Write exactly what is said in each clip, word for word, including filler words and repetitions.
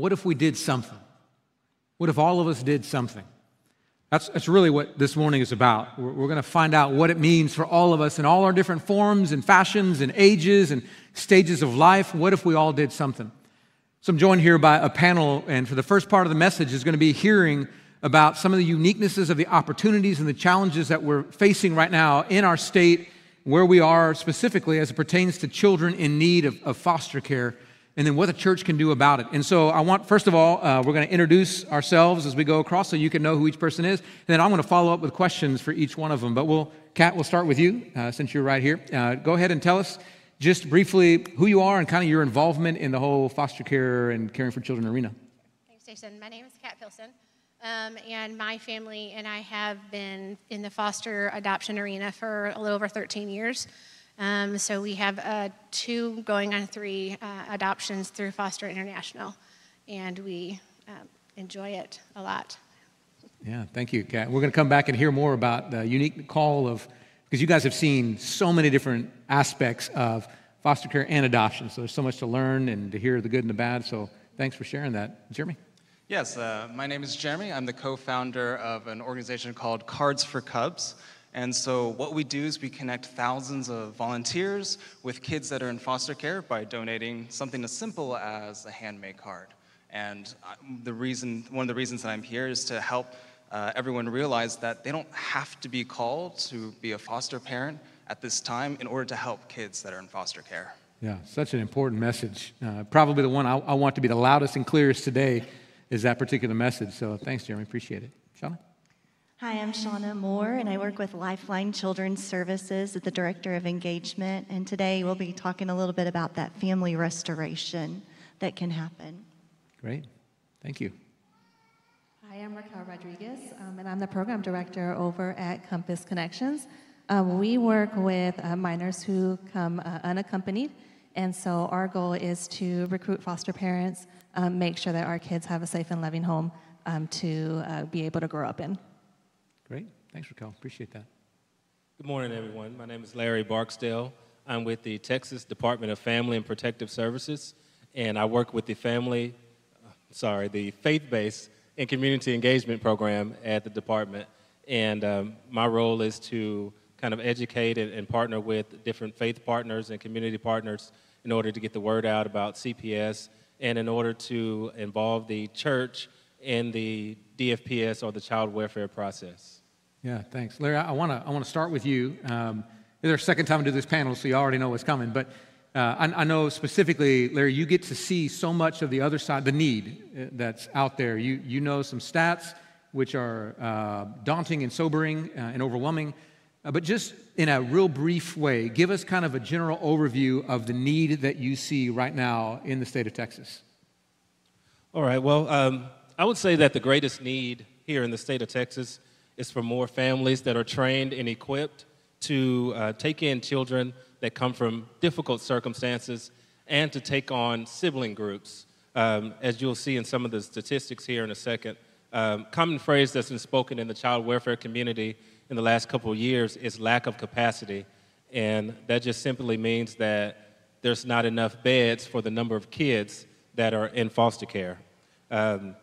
What if we did something? What if all of us did something? That's, that's really what this morning is about. We're, we're going to find out what it means for all of us in all our different forms and fashions and ages and stages of life. What if we all did something? So I'm joined here by a panel, and for the first part of the message is going to be hearing about some of the uniquenesses of the opportunities and the challenges that we're facing right now in our state, where we are specifically as it pertains to children in need of, of foster care, and then what the church can do about it. And so I want, first of all, uh, we're going to introduce ourselves as we go across so you can know who each person is. And then I'm going to follow up with questions for each one of them. But we'll, Kat, we'll start with you uh, since you're right here. Uh, go ahead and tell us just briefly who you are and kind of your involvement in the whole foster care and caring for children arena. Thanks, Jason. My name is Kat Pilsen, um, and my family and I have been in the foster adoption arena for a little over thirteen years. Um, so we have uh, two going on three uh, adoptions through Foster International, and we um, enjoy it a lot. Yeah, thank you, Kat. We're going to come back and hear more about the unique call of, because you guys have seen so many different aspects of foster care and adoption, so there's so much to learn and to hear the good and the bad, so thanks for sharing that. Jeremy? Yes, uh, my name is Jeremy. I'm the co-founder of an organization called Cards for Cubs. And so what we do is we connect thousands of volunteers with kids that are in foster care by donating something as simple as a handmade card. And the reason, one of the reasons that I'm here is to help uh, everyone realize that they don't have to be called to be a foster parent at this time in order to help kids that are in foster care. Yeah, such an important message. Uh, probably the one I, I want to be the loudest and clearest today is that particular message. So thanks, Jeremy. Appreciate it. Shawna? Hi, I'm Shawna Moore, and I work with Lifeline Children's Services as the Director of Engagement, and today we'll be talking a little bit about that family restoration that can happen. Great. Thank you. Hi, I'm Raquel Rodriguez, um, and I'm the Program Director over at Compass Connections. Um, we work with uh, minors who come uh, unaccompanied, and so our goal is to recruit foster parents, um, make sure that our kids have a safe and loving home um, to uh, be able to grow up in. Great. Thanks, Raquel. Appreciate that. Good morning, everyone. My name is Larry Barksdale. I'm with the Texas Department of Family and Protective Services, and I work with the family, sorry, the faith-based and community engagement program at the department. And um, my role is to kind of educate and, and partner with different faith partners and community partners in order to get the word out about C P S and in order to involve the church in the D F P S or the child welfare process. Yeah, thanks. Larry, I want to I want to start with you. Um, it's our second time to do this panel, so you already know what's coming. But uh, I, I know specifically, Larry, you get to see so much of the other side, the need that's out there. You, you know some stats which are uh, daunting and sobering uh, and overwhelming. Uh, but just in a real brief way, give us kind of a general overview of the need that you see right now in the state of Texas. All right. Well, um, I would say that the greatest need here in the state of Texas is for more families that are trained and equipped to uh, take in children that come from difficult circumstances and to take on sibling groups. Um, as you'll see in some of the statistics here in a second, um, common phrase that's been spoken in the child welfare community in the last couple of years is lack of capacity. And that just simply means that there's not enough beds for the number of kids that are in foster care. Um,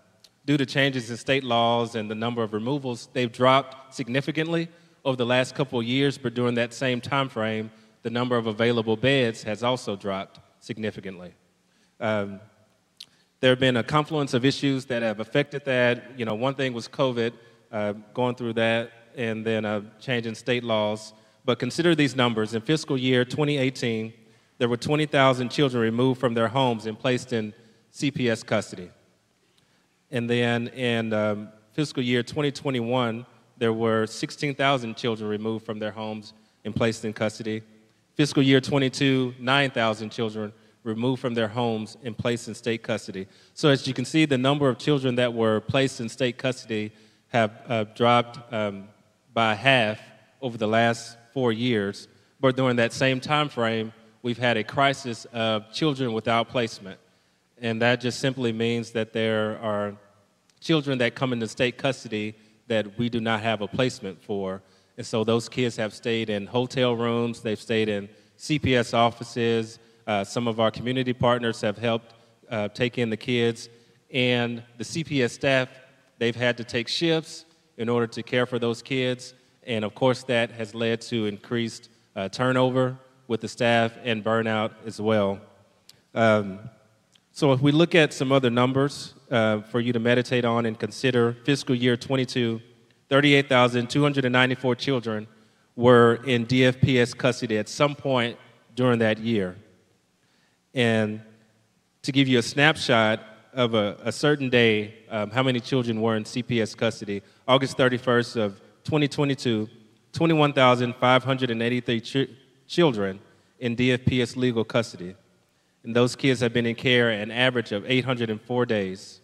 Due to changes in state laws and the number of removals, they've dropped significantly over the last couple of years, but during that same time frame, the number of available beds has also dropped significantly. Um, there have been a confluence of issues that have affected that. You know, one thing was COVID, uh, going through that, and then a change in state laws. But consider these numbers. In fiscal year twenty eighteen, there were twenty thousand children removed from their homes and placed in C P S custody. And then in um, fiscal year twenty twenty-one, there were sixteen thousand children removed from their homes and placed in custody. Fiscal year twenty-two, nine thousand children removed from their homes and placed in state custody. So as you can see, the number of children that were placed in state custody have uh, dropped um, by half over the last four years. But during that same time frame, we've had a crisis of children without placement. And that just simply means that there are children that come into state custody that we do not have a placement for. And so those kids have stayed in hotel rooms, they've stayed in C P S offices, uh, some of our community partners have helped uh, take in the kids, and the C P S staff, they've had to take shifts in order to care for those kids, and of course that has led to increased uh, turnover with the staff and burnout as well. Um, so if we look at some other numbers uh, for you to meditate on and consider, fiscal year twenty-two, thirty-eight thousand two hundred ninety-four children were in D F P S custody at some point during that year. And to give you a snapshot of a, a certain day, um, how many children were in C P S custody, August thirty-first of twenty twenty-two, twenty-one thousand five hundred eighty-three ch children in D F P S legal custody. And those kids have been in care an average of eight hundred four days.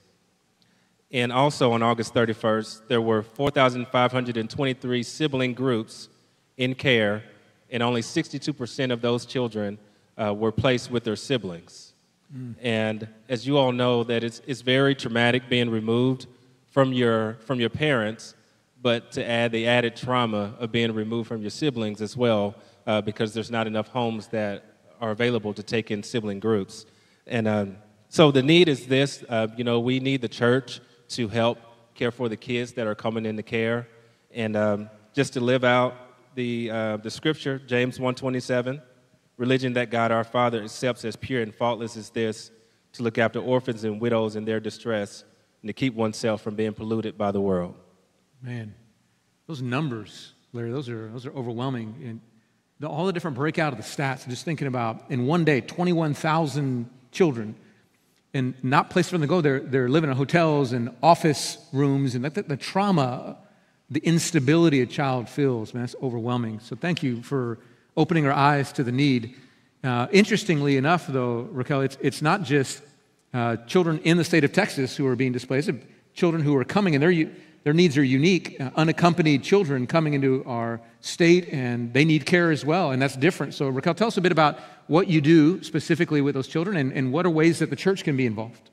And also on August thirty-first, there were four thousand five hundred twenty-three sibling groups in care, and only sixty-two percent of those children uh, were placed with their siblings. Mm. And as you all know, that it's, it's very traumatic being removed from your, from your parents, but to add the added trauma of being removed from your siblings as well, uh, because there's not enough homes that are available to take in sibling groups. And um, so the need is this, uh, you know, we need the church to help care for the kids that are coming into care, and um, just to live out the, uh, the scripture, James one twenty-seven, religion that God our Father accepts as pure and faultless is this, to look after orphans and widows in their distress, and to keep oneself from being polluted by the world. Man, those numbers, Larry, those are, those are overwhelming. And the, all the different breakout of the stats, just thinking about, in one day, twenty-one thousand children, and not places for them to go. They're, they're living in hotels and office rooms, and the, the trauma, the instability a child feels, man, that's overwhelming. So thank you for opening our eyes to the need. Uh, interestingly enough, though, Raquel, it's, it's not just uh, children in the state of Texas who are being displaced, it's children who are coming, and their, their needs are unique. Uh, unaccompanied children coming into our state, and they need care as well, and that's different. So Raquel, tell us a bit about what you do specifically with those children, and, and what are ways that the church can be involved?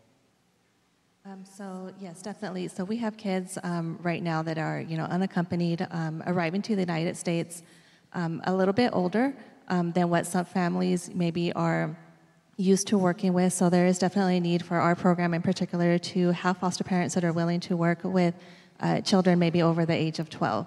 Um, so yes, definitely. So we have kids um, right now that are, you know, unaccompanied, um, arriving to the United States um, a little bit older um, than what some families maybe are used to working with. So there is definitely a need for our program in particular to have foster parents that are willing to work with uh, children maybe over the age of twelve.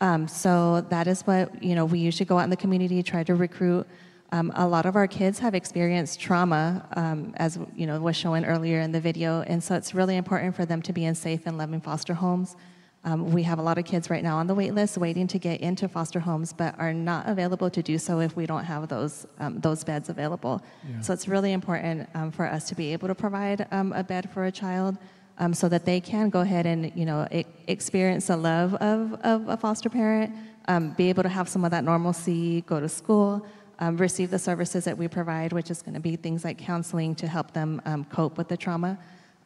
Um, so that is what, you know, we usually go out in the community, try to recruit. Um, a lot of our kids have experienced trauma, um, as you know, was shown earlier in the video, and so it's really important for them to be in safe and loving foster homes. Um, we have a lot of kids right now on the wait list waiting to get into foster homes, but are not available to do so if we don't have those, um, those beds available. Yeah. So it's really important um, for us to be able to provide um, a bed for a child um, so that they can go ahead and, you know, e- experience the love of, of a foster parent, um, be able to have some of that normalcy, go to school, Um, receive the services that we provide, which is going to be things like counseling to help them um, cope with the trauma.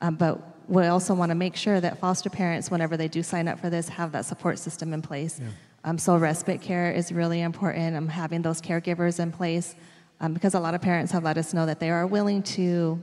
Um, but we also want to make sure that foster parents, whenever they do sign up for this, have that support system in place. Yeah. Um, so respite care is really important, um, having those caregivers in place, um, because a lot of parents have let us know that they are willing to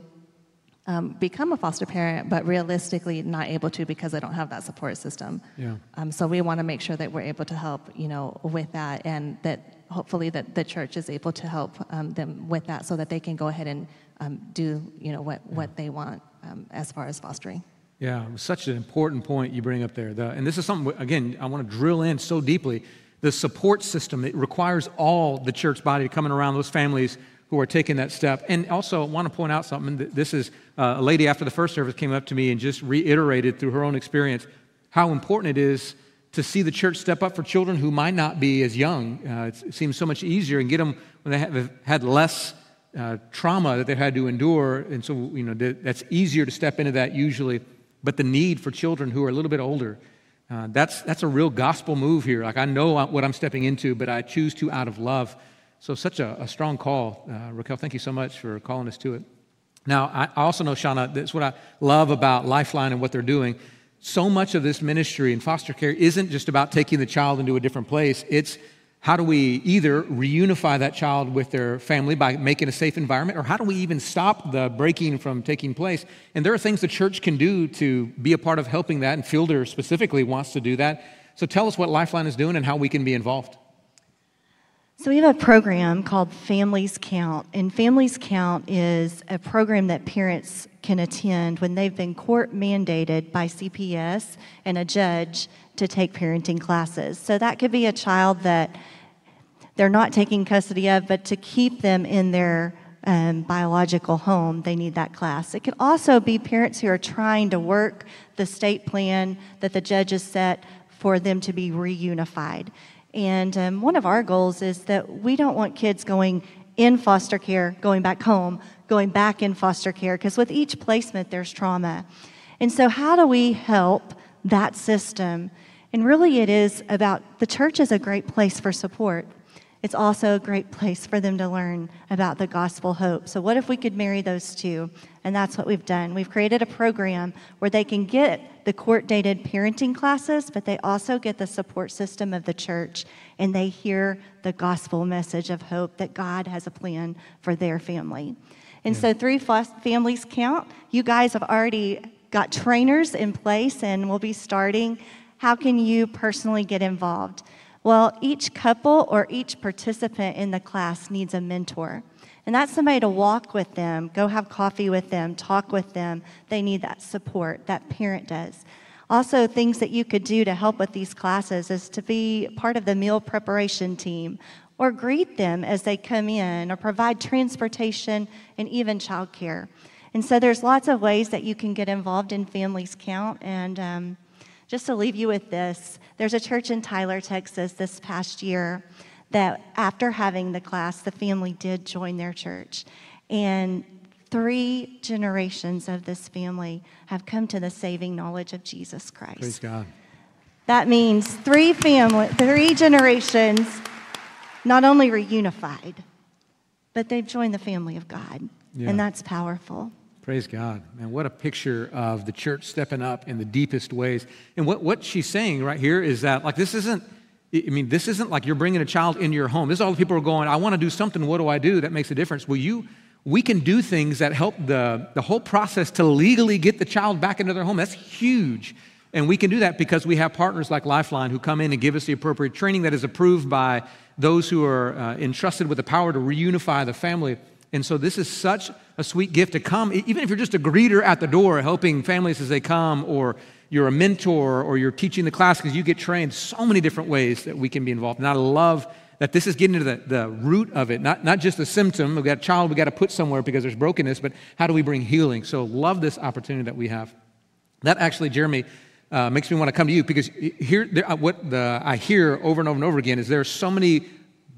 um, become a foster parent, but realistically not able to because they don't have that support system. Yeah. Um, so we want to make sure that we're able to help, you know, with that, and that hopefully that the church is able to help um, them with that so that they can go ahead and um, do, you know, what, what they want um, as far as fostering. Yeah, such an important point you bring up there. The, and this is something, again, I want to drill in so deeply. The support system, it requires all the church body coming around those families who are taking that step. And also, I want to point out something. This is a lady after the first service came up to me and just reiterated through her own experience how important it is to see the church step up for children who might not be as young. Uh, it's, it seems so much easier, and get them when they have had less uh, trauma that they've had to endure. And so, you know, th that's easier to step into that usually. But the need for children who are a little bit older, uh, that's, that's a real gospel move here. Like, I know what I'm stepping into, but I choose to out of love. So such a, a strong call. Uh, Raquel, thank you so much for calling us to it. Now, I also know, Shawna, that's what I love about Lifeline and what they're doing. So much of this ministry in foster care isn't just about taking the child into a different place. It's how do we either reunify that child with their family by making a safe environment, or how do we even stop the breaking from taking place? And there are things the church can do to be a part of helping that, and Fielder specifically wants to do that. So tell us what Lifeline is doing and how we can be involved. So we have a program called Families Count, and Families Count is a program that parents can attend when they've been court mandated by C P S and a judge to take parenting classes. So that could be a child that they're not taking custody of, but to keep them in their um, biological home, they need that class. It could also be parents who are trying to work the state plan that the judge has set for them to be reunified. And um, one of our goals is that we don't want kids going in foster care, going back home, going back in foster care, because with each placement there's trauma. And so how do we help that system? And really it is about, the church is a great place for support. It's also a great place for them to learn about the gospel hope. So what if we could marry those two? And that's what we've done. We've created a program where they can get the court-dated parenting classes, but they also get the support system of the church, and they hear the gospel message of hope that God has a plan for their family. And yeah. so through Families Count, you guys have already got trainers in place and will be starting. How can you personally get involved? Well, each couple or each participant in the class needs a mentor. And that's somebody to walk with them, go have coffee with them, talk with them. They need that support, that parent does. Also, things that you could do to help with these classes is to be part of the meal preparation team or greet them as they come in or provide transportation and even childcare. And so there's lots of ways that you can get involved in Families Count. And um, just to leave you with this, there's a church in Tyler, Texas this past year that after having the class, the family did join their church. And three generations of this family have come to the saving knowledge of Jesus Christ. Praise God. That means three family, three generations not only reunified, but they've joined the family of God. Yeah. And that's powerful. Praise God. Man, what a picture of the church stepping up in the deepest ways. And what, what she's saying right here is that, like, this isn't, I mean, this isn't like you're bringing a child into your home. This is all the people who are going, I want to do something. What do I do? That makes a difference. Well, you, we can do things that help the, the whole process to legally get the child back into their home. That's huge. And we can do that because we have partners like Lifeline who come in and give us the appropriate training that is approved by those who are uh, entrusted with the power to reunify the family. And so this is such a sweet gift to come, even if you're just a greeter at the door helping families as they come, or you're a mentor, or you're teaching the class because you get trained. So many different ways that we can be involved. And I love that this is getting to the, the root of it, not, not just a symptom. We've got a child we've got to put somewhere because there's brokenness, but how do we bring healing? So love this opportunity that we have. That actually, Jeremy, uh, makes me want to come to you, because here, there, what the, I hear over and over and over again is there are so many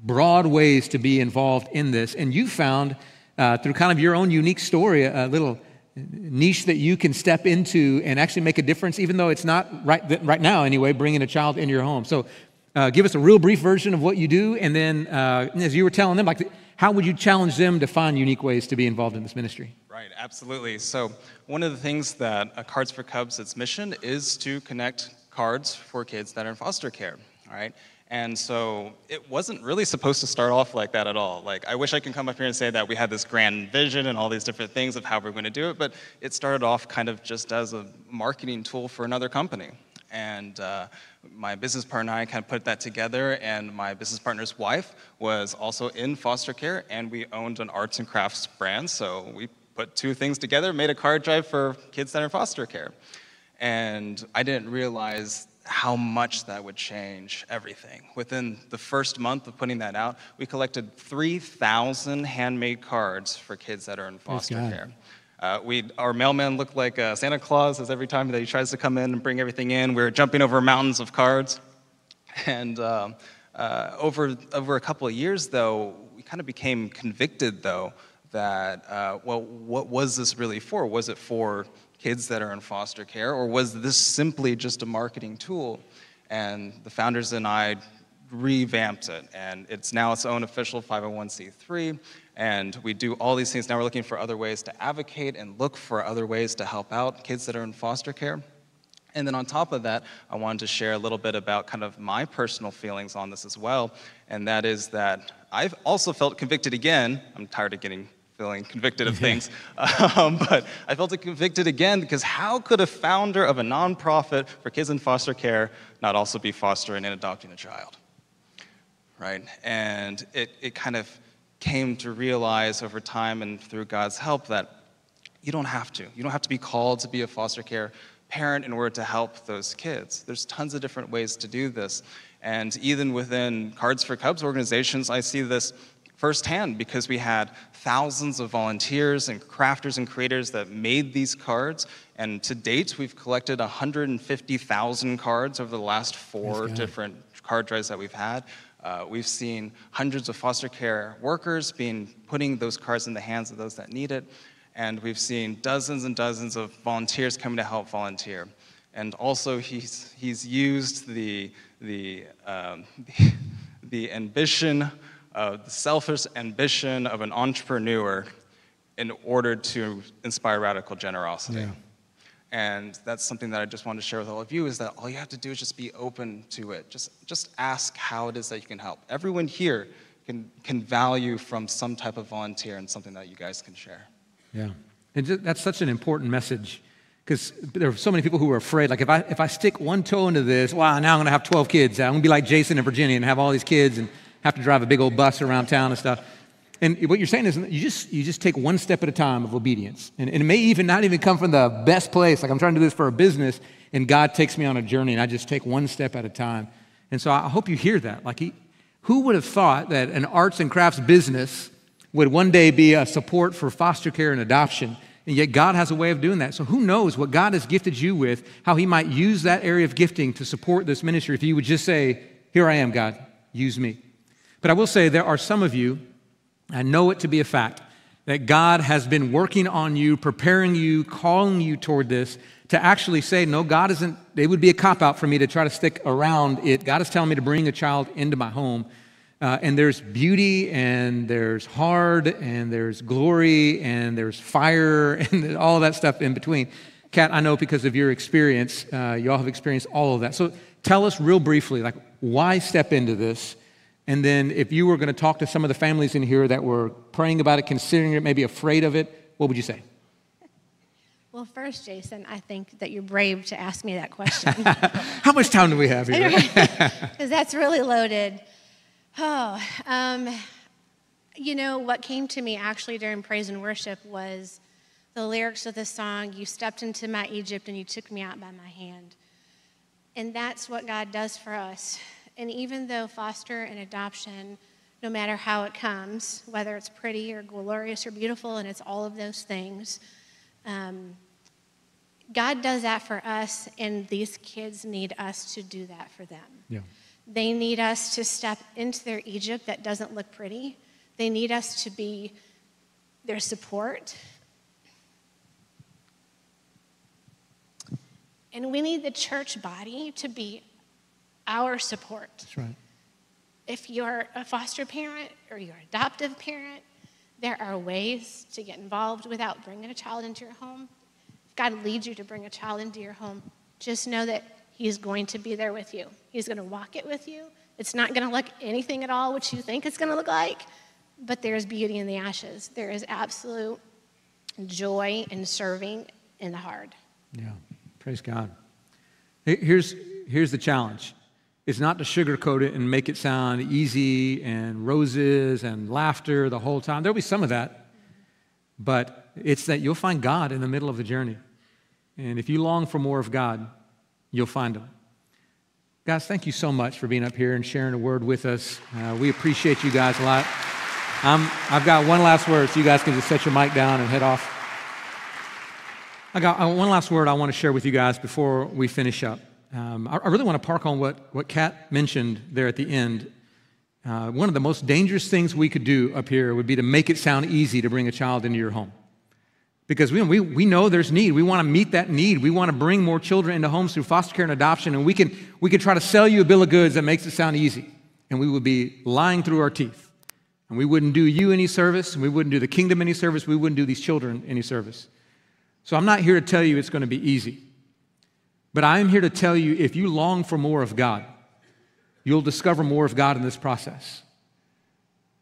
broad ways to be involved in this. And you found uh, through kind of your own unique story, a little niche that you can step into and actually make a difference, even though it's not right, right now anyway, bringing a child into your home. So uh, give us a real brief version of what you do. And then uh, as you were telling them, like, how would you challenge them to find unique ways to be involved in this ministry? Right, absolutely. So one of the things that Cards for Cubs, its mission is to connect cards for kids that are in foster care, all right? And so it wasn't really supposed to start off like that at all. Like, I wish I could come up here and say that we had this grand vision and all these different things of how we're going to do it, but it started off kind of just as a marketing tool for another company. And uh, my business partner and I kind of put that together, and my business partner's wife was also in foster care, and we owned an arts and crafts brand. So we put two things together, made a card drive for kids that are in foster care. And I didn't realize how much that would change everything. Within the first month of putting that out, we collected three thousand handmade cards for kids that are in foster care. Uh, we, our mailman looked like uh, Santa Claus, as every time that he tries to come in and bring everything in, we were jumping over mountains of cards. And uh, uh, over, over a couple of years, though, we kind of became convicted, though, that, uh, well, what was this really for? Was it for kids that are in foster care, or was this simply just a marketing tool? And the founders and I revamped it, and it's now its own official five oh one c three, and we do all these things. Now we're looking for other ways to advocate and look for other ways to help out kids that are in foster care. And then on top of that, I wanted to share a little bit about kind of my personal feelings on this as well, and that is that I've also felt convicted again. I'm tired of getting feeling convicted of things, um, but I felt convicted again, because how could a founder of a nonprofit for kids in foster care not also be fostering and adopting a child, right? And it, it kind of came to realize over time and through God's help that you don't have to. You don't have to be called to be a foster care parent in order to help those kids. There's tons of different ways to do this. And even within Cards for Cubs organizations, I see this firsthand because we had thousands of volunteers and crafters and creators that made these cards. And to date, we've collected one hundred fifty thousand cards over the last four different card drives that we've had. Uh, we've seen hundreds of foster care workers being putting those cards in the hands of those that need it. And we've seen dozens and dozens of volunteers coming to help volunteer. And also he's, he's used the, the, um, the, the ambition, uh, the selfish ambition of an entrepreneur in order to inspire radical generosity. Yeah. And that's something that I just wanted to share with all of you, is that all you have to do is just be open to it. Just, just ask how it is that you can help. Everyone here can, can value from some type of volunteer and something that you guys can share. Yeah, and that's such an important message, because there are so many people who are afraid. Like, if I if I stick one toe into this, wow, now I'm going to have twelve kids. I'm going to be like Jason in Virginia and have all these kids and have to drive a big old bus around town and stuff. And what you're saying is you just you just take one step at a time of obedience. And, and it may even not even come from the best place. Like, I'm trying to do this for a business, and God takes me on a journey, and I just take one step at a time. And so I hope you hear that. Like, he, who would have thought that an arts and crafts business would one day be a support for foster care and adoption? And yet God has a way of doing that. So who knows what God has gifted you with, how he might use that area of gifting to support this ministry if you would just say, here I am, God, use me. But I will say there are some of you, I know it to be a fact, that God has been working on you, preparing you, calling you toward this, to actually say, no, God isn't, it would be a cop-out for me to try to stick around it. God is telling me to bring a child into my home. Uh, and there's beauty, and there's hard, and there's glory, and there's fire, and all that stuff in between. Kat, I know because of your experience, uh, you all have experienced all of that. So tell us real briefly, like, why step into this? And then if you were going to talk to some of the families in here that were praying about it, considering it, maybe afraid of it, what would you say? Well, first, Jason, I think that you're brave to ask me that question. How much time do we have here? Because that's really loaded. Oh, um, you know, what came to me actually during praise and worship was the lyrics of the song, "You stepped into my Egypt and you took me out by my hand." And that's what God does for us. And even though foster and adoption, no matter how it comes, whether it's pretty or glorious or beautiful, and it's all of those things, um, God does that for us, and these kids need us to do that for them. Yeah. They need us to step into their Egypt that doesn't look pretty. They need us to be their support. And we need the church body to be our support. That's right. If you're a foster parent or you're an adoptive parent, there are ways to get involved without bringing a child into your home. If God leads you to bring a child into your home, just know that He's going to be there with you. He's going to walk it with you. It's not going to look anything at all what you think it's going to look like, but there's beauty in the ashes. There is absolute joy in serving in the hard. Yeah, praise God. Here's, here's the challenge. It's not to sugarcoat it and make it sound easy and roses and laughter the whole time. There'll be some of that, but it's that you'll find God in the middle of the journey. And if you long for more of God, you'll find them. Guys, thank you so much for being up here and sharing a word with us. Uh, we appreciate you guys a lot. I'm, I've got one last word, so you guys can just set your mic down and head off. I got one last word I want to share with you guys before we finish up. Um, I, I really want to park on what, what Kat mentioned there at the end. Uh, one of the most dangerous things we could do up here would be to make it sound easy to bring a child into your home. Because we, we, we know there's need. We want to meet that need. We want to bring more children into homes through foster care and adoption. And we can, we can try to sell you a bill of goods that makes it sound easy. And we would be lying through our teeth. And we wouldn't do you any service. And we wouldn't do the kingdom any service. We wouldn't do these children any service. So I'm not here to tell you it's going to be easy. But I am here to tell you, if you long for more of God, you'll discover more of God in this process.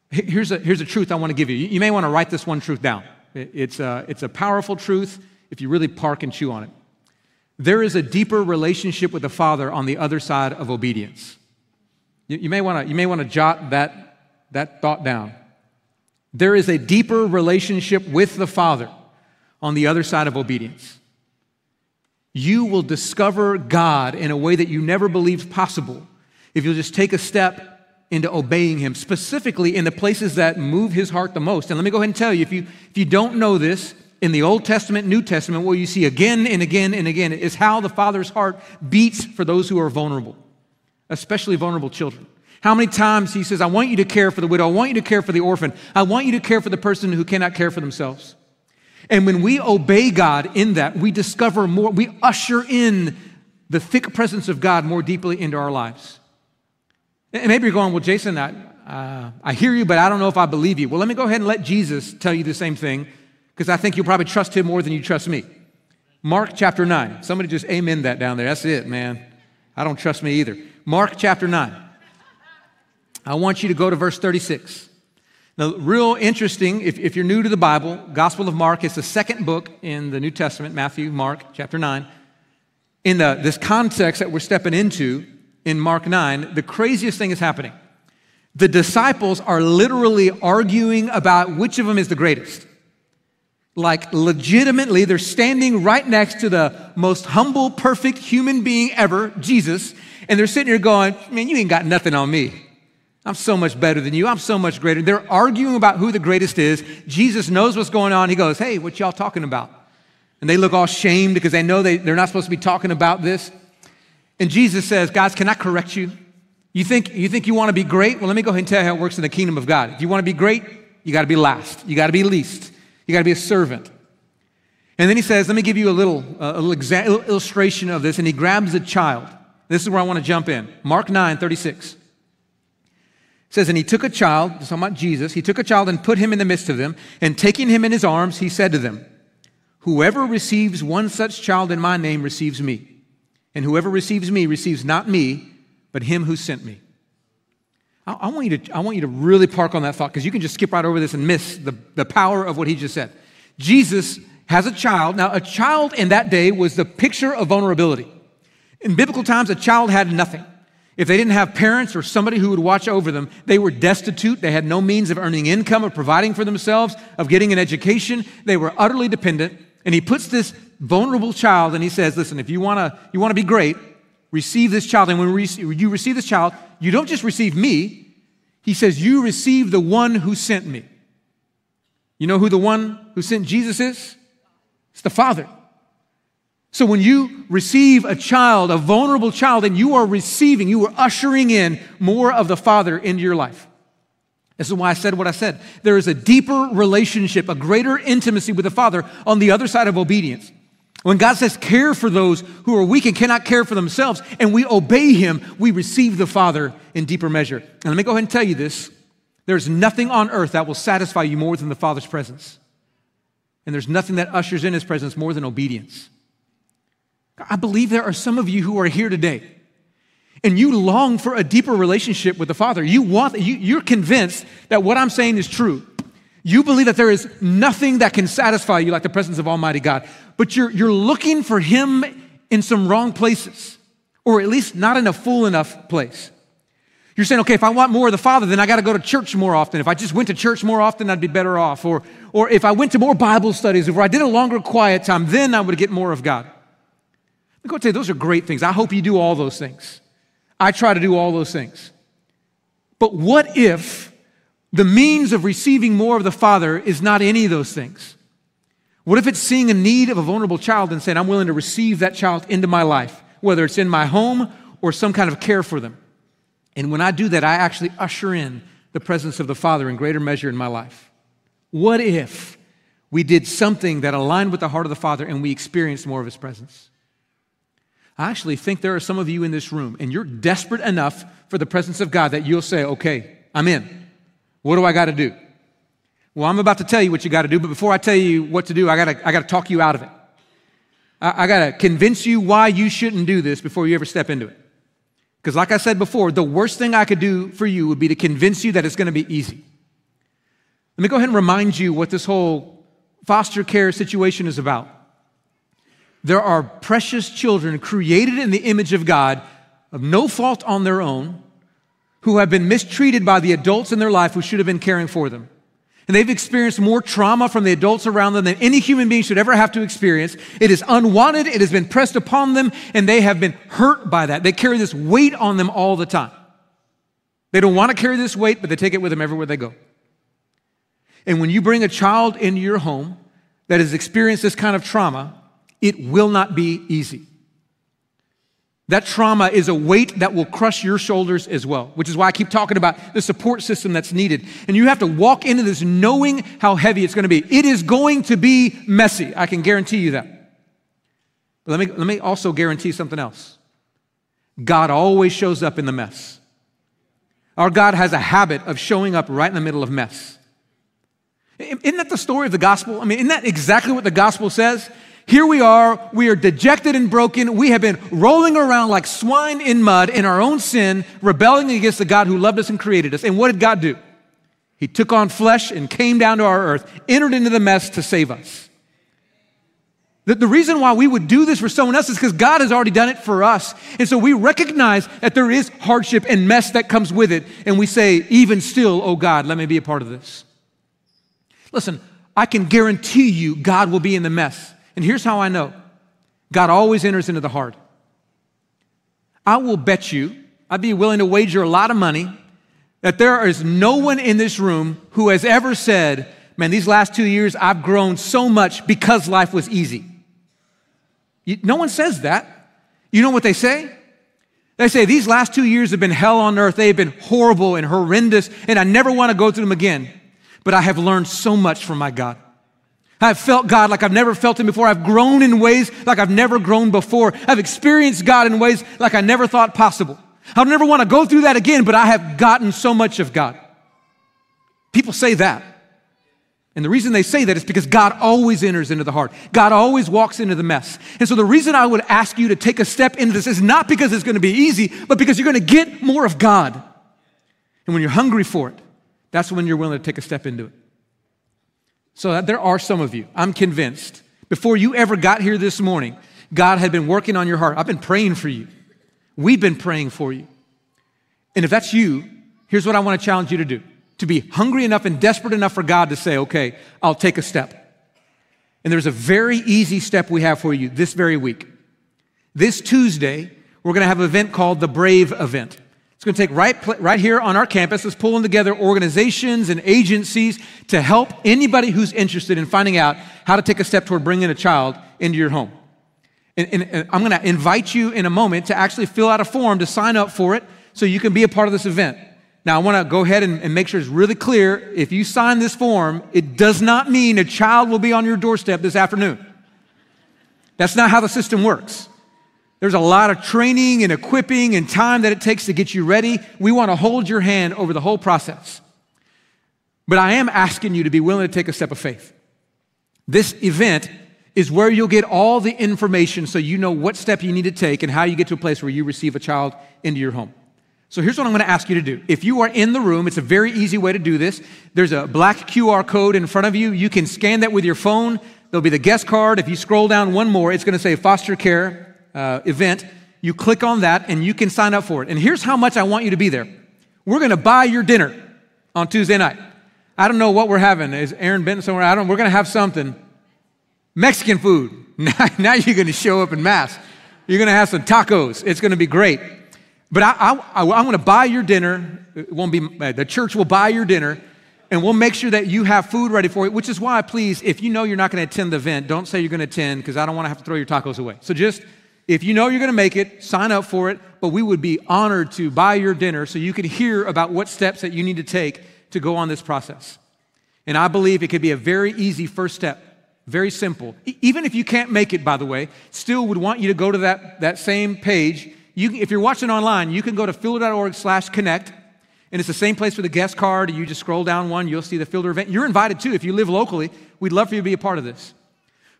Here's a, here's a truth I want to give you. You may want to write this one truth down. It's a, it's a powerful truth if you really park and chew on it. There is a deeper relationship with the Father on the other side of obedience. You, you may want to you may want to jot that that thought down. There is a deeper relationship with the Father on the other side of obedience. You will discover God in a way that you never believed possible if you'll just take a step into obeying Him, specifically in the places that move His heart the most. And let me go ahead and tell you, if you, if you don't know this, in the Old Testament, New Testament, what you see again and again and again is how the Father's heart beats for those who are vulnerable, especially vulnerable children. How many times He says, I want you to care for the widow. I want you to care for the orphan. I want you to care for the person who cannot care for themselves. And when we obey God in that, we discover more, we usher in the thick presence of God more deeply into our lives. And maybe you're going, well, Jason, I, uh, I hear you, but I don't know if I believe you. Well, let me go ahead and let Jesus tell you the same thing, because I think you'll probably trust Him more than you trust me. Mark chapter nine. Somebody just amen that down there. That's it, man. I don't trust me either. Mark chapter nine. I want you to go to verse thirty-six. Now, real interesting, if, if you're new to the Bible, Gospel of Mark is the second book in the New Testament, Matthew, Mark, chapter nine. In the, this context that we're stepping into, in Mark nine, the craziest thing is happening. The disciples are literally arguing about which of them is the greatest. Like, legitimately, they're standing right next to the most humble, perfect human being ever, Jesus, and they're sitting here going, man, you ain't got nothing on me. I'm so much better than you. I'm so much greater. They're arguing about who the greatest is. Jesus knows what's going on. He goes, hey, what y'all talking about? And they look all shamed because they know they, they're not supposed to be talking about this. And Jesus says, guys, can I correct you? You think you think you want to be great? Well, let me go ahead and tell you how it works in the kingdom of God. If you want to be great, you got to be last. You got to be least. You got to be a servant. And then He says, let me give you a little, uh, a little illustration of this. And He grabs a child. This is where I want to jump in. Mark nine, thirty-six. It says, and He took a child, talking about Jesus, He took a child and put him in the midst of them. And taking him in His arms, He said to them, whoever receives one such child in my name receives me. And whoever receives me receives not me, but Him who sent me. I, I, want you to, I want you to really park on that thought, because you can just skip right over this and miss the, the power of what He just said. Jesus has a child. Now, a child in that day was the picture of vulnerability. In biblical times, a child had nothing. If they didn't have parents or somebody who would watch over them, they were destitute. They had no means of earning income, of providing for themselves, of getting an education. They were utterly dependent. And He puts this vulnerable child, and He says, listen, if you want to you want to be great, receive this child. And when you receive this child, you don't just receive me. He says, you receive the one who sent me. You know who the one who sent Jesus is? It's the Father. So when you receive a child, a vulnerable child, and you are receiving, you are ushering in more of the Father into your life. This is why I said what I said. There is a deeper relationship, a greater intimacy with the Father on the other side of obedience. When God says care for those who are weak and cannot care for themselves, and we obey Him, we receive the Father in deeper measure. And let me go ahead and tell you this. There's nothing on earth that will satisfy you more than the Father's presence. And there's nothing that ushers in His presence more than obedience. I believe there are some of you who are here today, and you long for a deeper relationship with the Father. You want, you, you're convinced that what I'm saying is true. You believe that there is nothing that can satisfy you like the presence of Almighty God. But you're, you're looking for Him in some wrong places, or at least not in a full enough place. You're saying, okay, if I want more of the Father, then I got to go to church more often. If I just went to church more often, I'd be better off. Or, or if I went to more Bible studies, if I did a longer quiet time, then I would get more of God. I'm going to tell you, those are great things. I hope you do all those things. I try to do all those things. But what if the means of receiving more of the Father is not any of those things? What if it's seeing a need of a vulnerable child and saying, I'm willing to receive that child into my life, whether it's in my home or some kind of care for them? And when I do that, I actually usher in the presence of the Father in greater measure in my life. What if we did something that aligned with the heart of the Father and we experienced more of His presence? I actually think there are some of you in this room, and you're desperate enough for the presence of God that you'll say, okay, I'm in. What do I got to do? Well, I'm about to tell you what you got to do, but before I tell you what to do, I got to I got to talk you out of it. I, I got to convince you why you shouldn't do this before you ever step into it. Because like I said before, the worst thing I could do for you would be to convince you that it's going to be easy. Let me go ahead and remind you what this whole foster care situation is about. There are precious children created in the image of God, of no fault on their own, who have been mistreated by the adults in their life who should have been caring for them. And they've experienced more trauma from the adults around them than any human being should ever have to experience. It is unwanted, it has been pressed upon them, and they have been hurt by that. They carry this weight on them all the time. They don't want to carry this weight, but they take it with them everywhere they go. And when you bring a child into your home that has experienced this kind of trauma, it will not be easy. That trauma is a weight that will crush your shoulders as well, which is why I keep talking about the support system that's needed. And you have to walk into this knowing how heavy it's going to be. It is going to be messy. I can guarantee you that. But let me, let me also guarantee something else. God always shows up in the mess. Our God has a habit of showing up right in the middle of mess. Isn't that the story of the gospel? I mean, isn't that exactly what the gospel says? Here we are, we are dejected and broken. We have been rolling around like swine in mud in our own sin, rebelling against the God who loved us and created us. And what did God do? He took on flesh and came down to our earth, entered into the mess to save us. The, the reason why we would do this for someone else is because God has already done it for us. And so we recognize that there is hardship and mess that comes with it. And we say, even still, oh God, let me be a part of this. Listen, I can guarantee you God will be in the mess. And here's how I know. God always enters into the heart. I will bet you, I'd be willing to wager a lot of money that there is no one in this room who has ever said, man, these last two years I've grown so much because life was easy. You, no one says that. You know what they say? They say, these last two years have been hell on earth. They have been horrible and horrendous, and I never want to go through them again. But I have learned so much from my God. I've felt God like I've never felt him before. I've grown in ways like I've never grown before. I've experienced God in ways like I never thought possible. I'll never want to go through that again, but I have gotten so much of God. People say that. And the reason they say that is because God always enters into the heart. God always walks into the mess. And so the reason I would ask you to take a step into this is not because it's going to be easy, but because you're going to get more of God. And when you're hungry for it, that's when you're willing to take a step into it. So there are some of you, I'm convinced, before you ever got here this morning, God had been working on your heart. I've been praying for you. We've been praying for you. And if that's you, here's what I want to challenge you to do. To be hungry enough and desperate enough for God to say, okay, I'll take a step. And there's a very easy step we have for you this very week. This Tuesday, we're going to have an event called the Brave Event. It's going to take right, right here on our campus. It's pulling together organizations and agencies to help anybody who's interested in finding out how to take a step toward bringing a child into your home. And, and, and I'm going to invite you in a moment to actually fill out a form to sign up for it so you can be a part of this event. Now, I want to go ahead and, and make sure it's really clear. If you sign this form, it does not mean a child will be on your doorstep this afternoon. That's not how the system works. There's a lot of training and equipping and time that it takes to get you ready. We want to hold your hand over the whole process. But I am asking you to be willing to take a step of faith. This event is where you'll get all the information so you know what step you need to take and how you get to a place where you receive a child into your home. So here's what I'm going to ask you to do. If you are in the room, it's a very easy way to do this. There's a black Q R code in front of you. You can scan that with your phone. There'll be the guest card. If you scroll down one more, it's going to say foster care Uh, event. You click on that and you can sign up for it. And here's how much I want you to be there. We're going to buy your dinner on Tuesday night. I don't know what we're having. Is Aaron Benton somewhere? I don't. We're going to have something. Mexican food. Now, now you're going to show up in mass. You're going to have some tacos. It's going to be great. But I, I, I, I'm going to buy your dinner. It won't be. The church will buy your dinner, and we'll make sure that you have food ready for you, which is why, please, if you know you're not going to attend the event, don't say you're going to attend because I don't want to have to throw your tacos away. So just if you know you're going to make it, sign up for it, but we would be honored to buy your dinner so you can hear about what steps that you need to take to go on this process. And I believe it could be a very easy first step, very simple. E- even if you can't make it, by the way, still would want you to go to that, that same page. You, if you're watching online, you can go to fielder.org slash connect, and it's the same place for the guest card. You just scroll down one, you'll see the Fielder event. You're invited too. If you live locally, we'd love for you to be a part of this.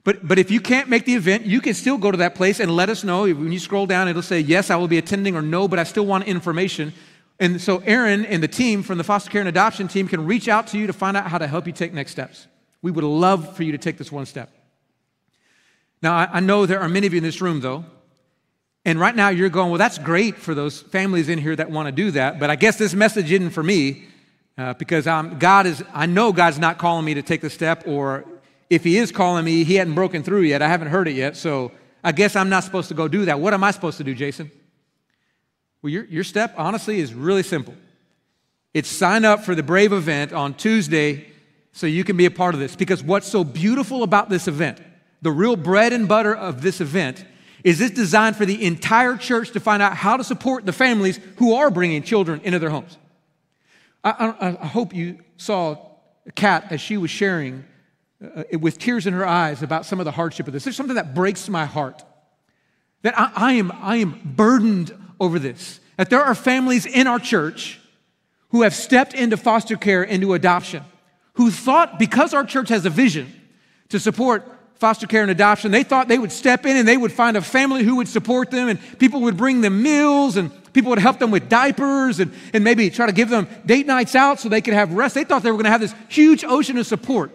But, but if you can't make the event, you can still go to that place and let us know. When you scroll down, it'll say, yes, I will be attending, or no, but I still want information. And so Aaron and the team from the foster care and adoption team can reach out to you to find out how to help you take next steps. We would love for you to take this one step. Now, I, I know there are many of you in this room, though, And right now you're going, well, that's great for those families in here that want to do that, but I guess this message isn't for me uh, because I'm, God is, I know God's not calling me to take the step, or if he is calling me, he hadn't broken through yet. I haven't heard it yet, so I guess I'm not supposed to go do that. What am I supposed to do, Jason? Well, your, your step, honestly, is really simple. It's sign up for the Brave event on Tuesday so you can be a part of this. Because what's so beautiful about this event, the real bread and butter of this event, is it's designed for the entire church to find out how to support the families who are bringing children into their homes. I, I, I hope you saw Kat as she was sharing uh, with tears in her eyes about some of the hardship of this. There's something that breaks my heart, that I, I, am, I am burdened over this, that there are families in our church who have stepped into foster care, into adoption, who thought, because our church has a vision to support foster care and adoption, they thought they would step in and they would find a family who would support them, and people would bring them meals, and people would help them with diapers, and, and maybe try to give them date nights out so they could have rest. They thought they were gonna have this huge ocean of support.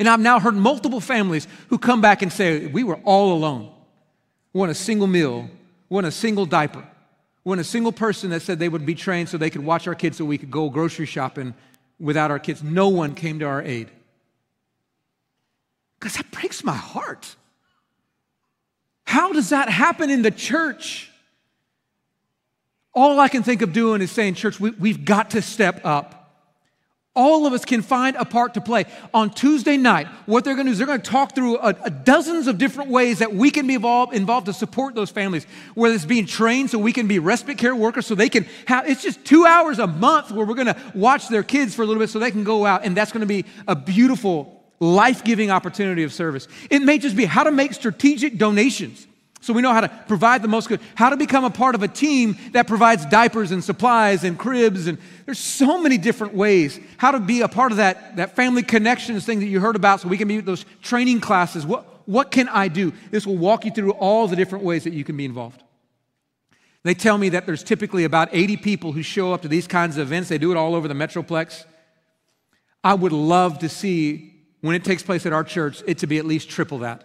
And I've now heard multiple families who come back and say, we were all alone. We want a single meal, we want a single diaper. When a single person that said they would be trained so they could watch our kids so we could go grocery shopping without our kids. No one came to our aid. Because that breaks my heart. How does that happen in the church? All I can think of doing is saying, church, we, we've got to step up. All of us can find a part to play. On Tuesday night, what they're going to do is they're going to talk through a, a dozens of different ways that we can be involved, involved to support those families, whether it's being trained so we can be respite care workers, so they can have, it's just two hours a month where we're going to watch their kids for a little bit so they can go out, and that's going to be a beautiful, life-giving opportunity of service. It may just be how to make strategic donations, so we know how to provide the most good, how to become a part of a team that provides diapers and supplies and cribs. And there's so many different ways, how to be a part of that, that family connections thing that you heard about, so we can be those training classes. What, what can I do? This will walk you through all the different ways that you can be involved. They tell me that there's typically about eighty people who show up to these kinds of events. They do it all over the Metroplex. I would love to see, when it takes place at our church, it to be at least triple that.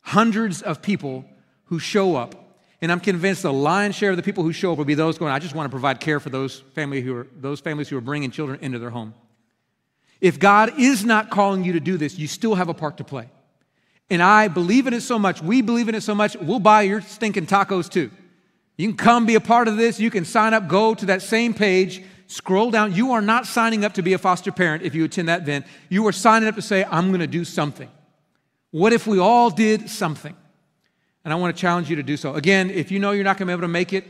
Hundreds of people who show up, and I'm convinced the lion's share of the people who show up will be those going, I just want to provide care for those, family who are, those families who are bringing children into their home. If God is not calling you to do this, you still have a part to play. And I believe in it so much, we believe in it so much, we'll buy your stinking tacos too. You can come be a part of this, you can sign up, go to that same page, scroll down. You are not signing up to be a foster parent if you attend that event. You are signing up to say, I'm gonna do something. What if we all did something? And I want to challenge you to do so. Again, if you know you're not going to be able to make it,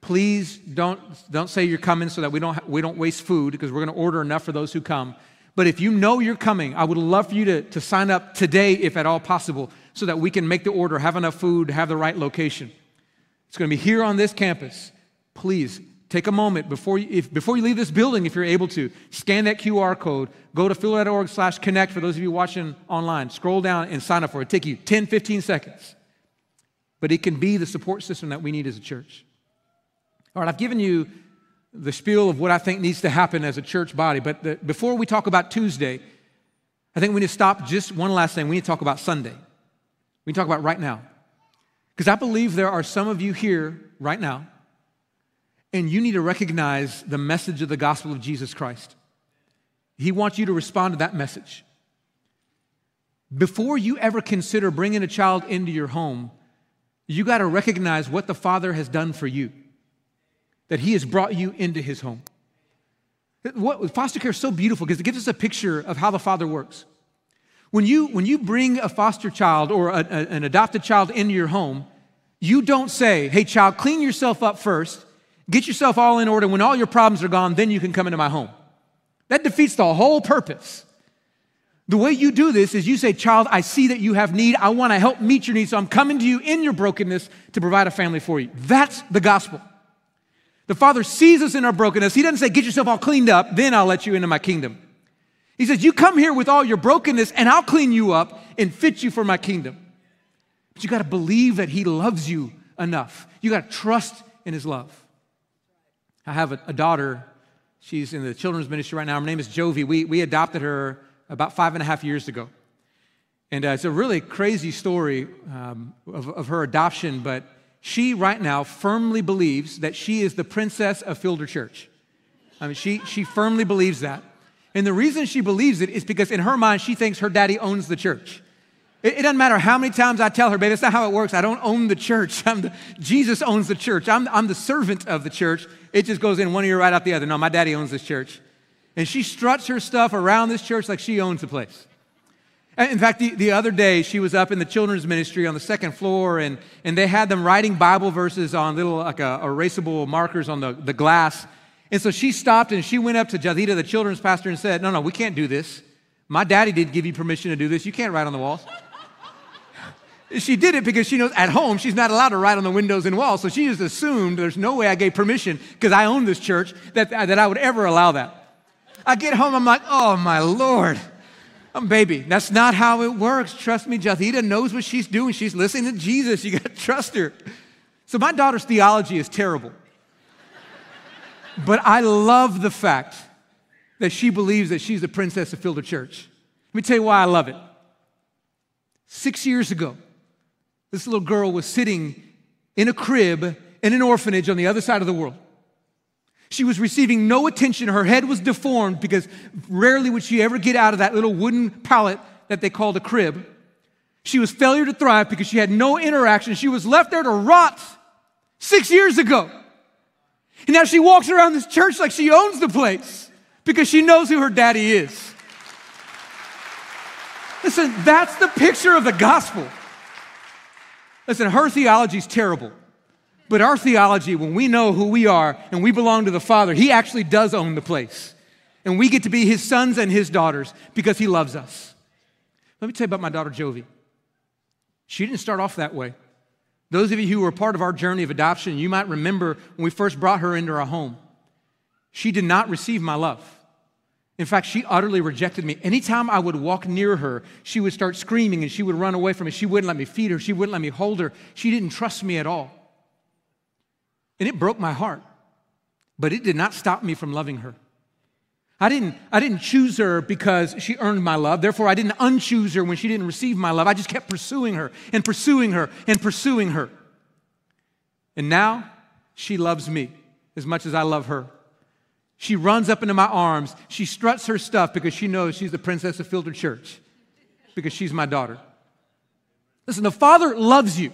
please don't, don't say you're coming so that we don't, we don't waste food, because we're going to order enough for those who come. But if you know you're coming, I would love for you to, to sign up today, if at all possible, so that we can make the order, have enough food, have the right location. It's going to be here on this campus. Please take a moment before you, if, before you leave this building, if you're able to, scan that Q R code, go to fielder dot org slash connect for those of you watching online. Scroll down and sign up for it. It'll take you ten, fifteen seconds. But it can be the support system that we need as a church. All right, I've given you the spiel of what I think needs to happen as a church body, but the, before we talk about Tuesday, I think we need to stop just one last thing. We need to talk about Sunday. We need to talk about right now. Because I believe there are some of you here right now, and you need to recognize the message of the gospel of Jesus Christ. He wants you to respond to that message. Before you ever consider bringing a child into your home, you got to recognize what the Father has done for you, that he has brought you into his home. What, foster care is so beautiful because it gives us a picture of how the Father works. When you, when you bring a foster child or a, a, an adopted child into your home, you don't say, hey, child, clean yourself up first, get yourself all in order. When all your problems are gone, then you can come into my home. That defeats the whole purpose. The way you do this is you say, child, I see that you have need. I want to help meet your needs, so I'm coming to you in your brokenness to provide a family for you. That's the gospel. The Father sees us in our brokenness. He doesn't say, get yourself all cleaned up, then I'll let you into my kingdom. He says, you come here with all your brokenness, and I'll clean you up and fit you for my kingdom. But you got to believe that he loves you enough. You got to trust in his love. I have a, a daughter. She's in the children's ministry right now. Her name is Jovi. We, we adopted her about five and a half years ago. And uh, it's a really crazy story um, of, of her adoption, but she right now firmly believes that she is the princess of Fielder Church. I mean, she, she firmly believes that. And the reason she believes it is because in her mind, she thinks her daddy owns the church. It, it doesn't matter how many times I tell her, babe, that's not how it works. I don't own the church. I'm the, Jesus owns the church. I'm, I'm the servant of the church. It just goes in one ear right out the other. No, my daddy owns this church. And she struts her stuff around this church like she owns the place. In fact, the, the other day, she was up in the children's ministry on the second floor, and, and they had them writing Bible verses on little, like, a, erasable markers on the, the glass. And so she stopped, and she went up to Jadida, the children's pastor, and said, no, no, we can't do this. My daddy did give you permission to do this. You can't write on the walls. She did it because she knows at home she's not allowed to write on the windows and walls, so she just assumed there's no way I gave permission because I own this church that, that I would ever allow that. I get home, I'm like, oh, my Lord. Um, baby, that's not how it works. Trust me, Jadida knows what she's doing. She's listening to Jesus. You got to trust her. So my daughter's theology is terrible. But I love the fact that she believes that she's the princess of Fielder Church. Let me tell you why I love it. Six years ago, this little girl was sitting in a crib in an orphanage on the other side of the world. She was receiving no attention. Her head was deformed because rarely would she ever get out of that little wooden pallet that they called a crib. She was failure to thrive because she had no interaction. She was left there to rot six years ago. And now she walks around this church like she owns the place because she knows who her daddy is. Listen, that's the picture of the gospel. Listen, her theology's terrible. But our theology, when we know who we are and we belong to the Father, He actually does own the place. And we get to be His sons and His daughters because He loves us. Let me tell you about my daughter, Jovi. She didn't start off that way. Those of you who were part of our journey of adoption, you might remember when we first brought her into our home. She did not receive my love. In fact, she utterly rejected me. Anytime I would walk near her, she would start screaming and she would run away from me. She wouldn't let me feed her. She wouldn't let me hold her. She didn't trust me at all. And it broke my heart, but it did not stop me from loving her. I didn't, I didn't choose her because she earned my love. Therefore, I didn't unchoose her when she didn't receive my love. I just kept pursuing her and pursuing her and pursuing her. And now she loves me as much as I love her. She runs up into my arms. She struts her stuff because she knows she's the princess of Fielder Church because she's my daughter. Listen, the Father loves you.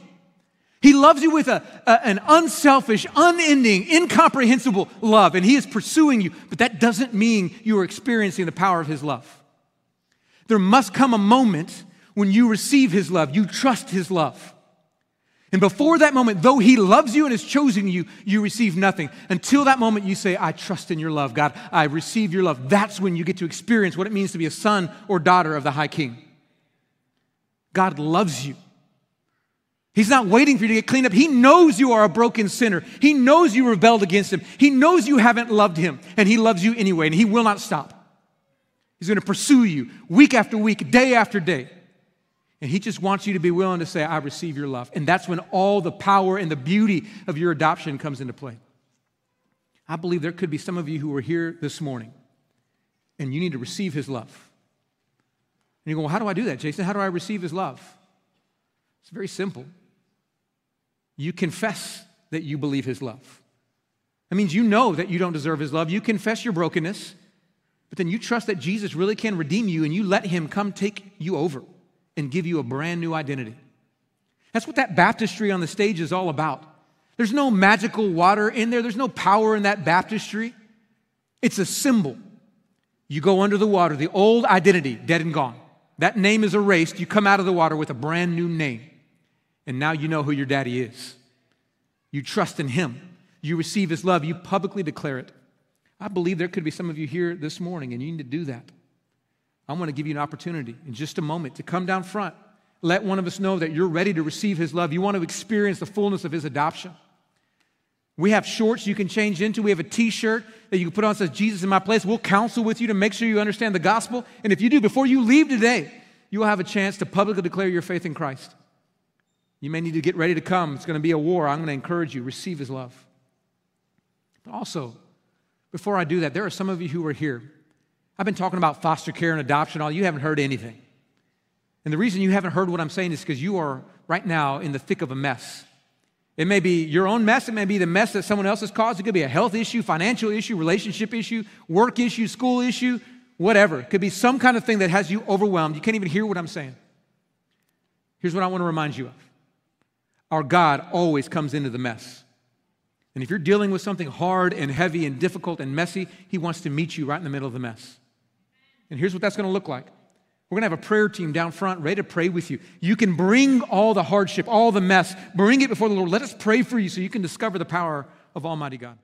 He loves you with a, a, an unselfish, unending, incomprehensible love, and He is pursuing you, but that doesn't mean you are experiencing the power of His love. There must come a moment when you receive His love, you trust His love. And before that moment, though He loves you and has chosen you, you receive nothing. Until that moment, you say, I trust in your love, God. I receive your love. That's when you get to experience what it means to be a son or daughter of the High King. God loves you. He's not waiting for you to get cleaned up. He knows you are a broken sinner. He knows you rebelled against Him. He knows you haven't loved Him, and He loves you anyway, and He will not stop. He's going to pursue you week after week, day after day, and He just wants you to be willing to say, I receive your love, and that's when all the power and the beauty of your adoption comes into play. I believe there could be some of you who are here this morning, and you need to receive His love. And you go, well, how do I do that, Jason? How do I receive His love? It's very simple. You confess that you believe His love. That means you know that you don't deserve His love. You confess your brokenness, but then you trust that Jesus really can redeem you, and you let Him come take you over and give you a brand new identity. That's what that baptistry on the stage is all about. There's no magical water in there. There's no power in that baptistry. It's a symbol. You go under the water, the old identity, dead and gone. That name is erased. You come out of the water with a brand new name. And now you know who your daddy is. You trust in Him. You receive His love. You publicly declare it. I believe there could be some of you here this morning, and you need to do that. I want to give you an opportunity in just a moment to come down front. Let one of us know that you're ready to receive His love. You want to experience the fullness of His adoption. We have shorts you can change into. We have a T-shirt that you can put on that says, Jesus in my place. We'll counsel with you to make sure you understand the gospel. And if you do, before you leave today, you will have a chance to publicly declare your faith in Christ. You may need to get ready to come. It's going to be a war. I'm going to encourage you. Receive His love. But also, before I do that, there are some of you who are here. I've been talking about foster care and adoption. All you haven't heard anything. And the reason you haven't heard what I'm saying is because you are right now in the thick of a mess. It may be your own mess. It may be the mess that someone else has caused. It could be a health issue, financial issue, relationship issue, work issue, school issue, whatever. It could be some kind of thing that has you overwhelmed. You can't even hear what I'm saying. Here's what I want to remind you of. Our God always comes into the mess. And if you're dealing with something hard and heavy and difficult and messy, he wants to meet you right in the middle of the mess. And here's what that's going to look like. We're going to have a prayer team down front ready to pray with you. You can bring all the hardship, all the mess, bring it before the Lord. Let us pray for you so you can discover the power of Almighty God.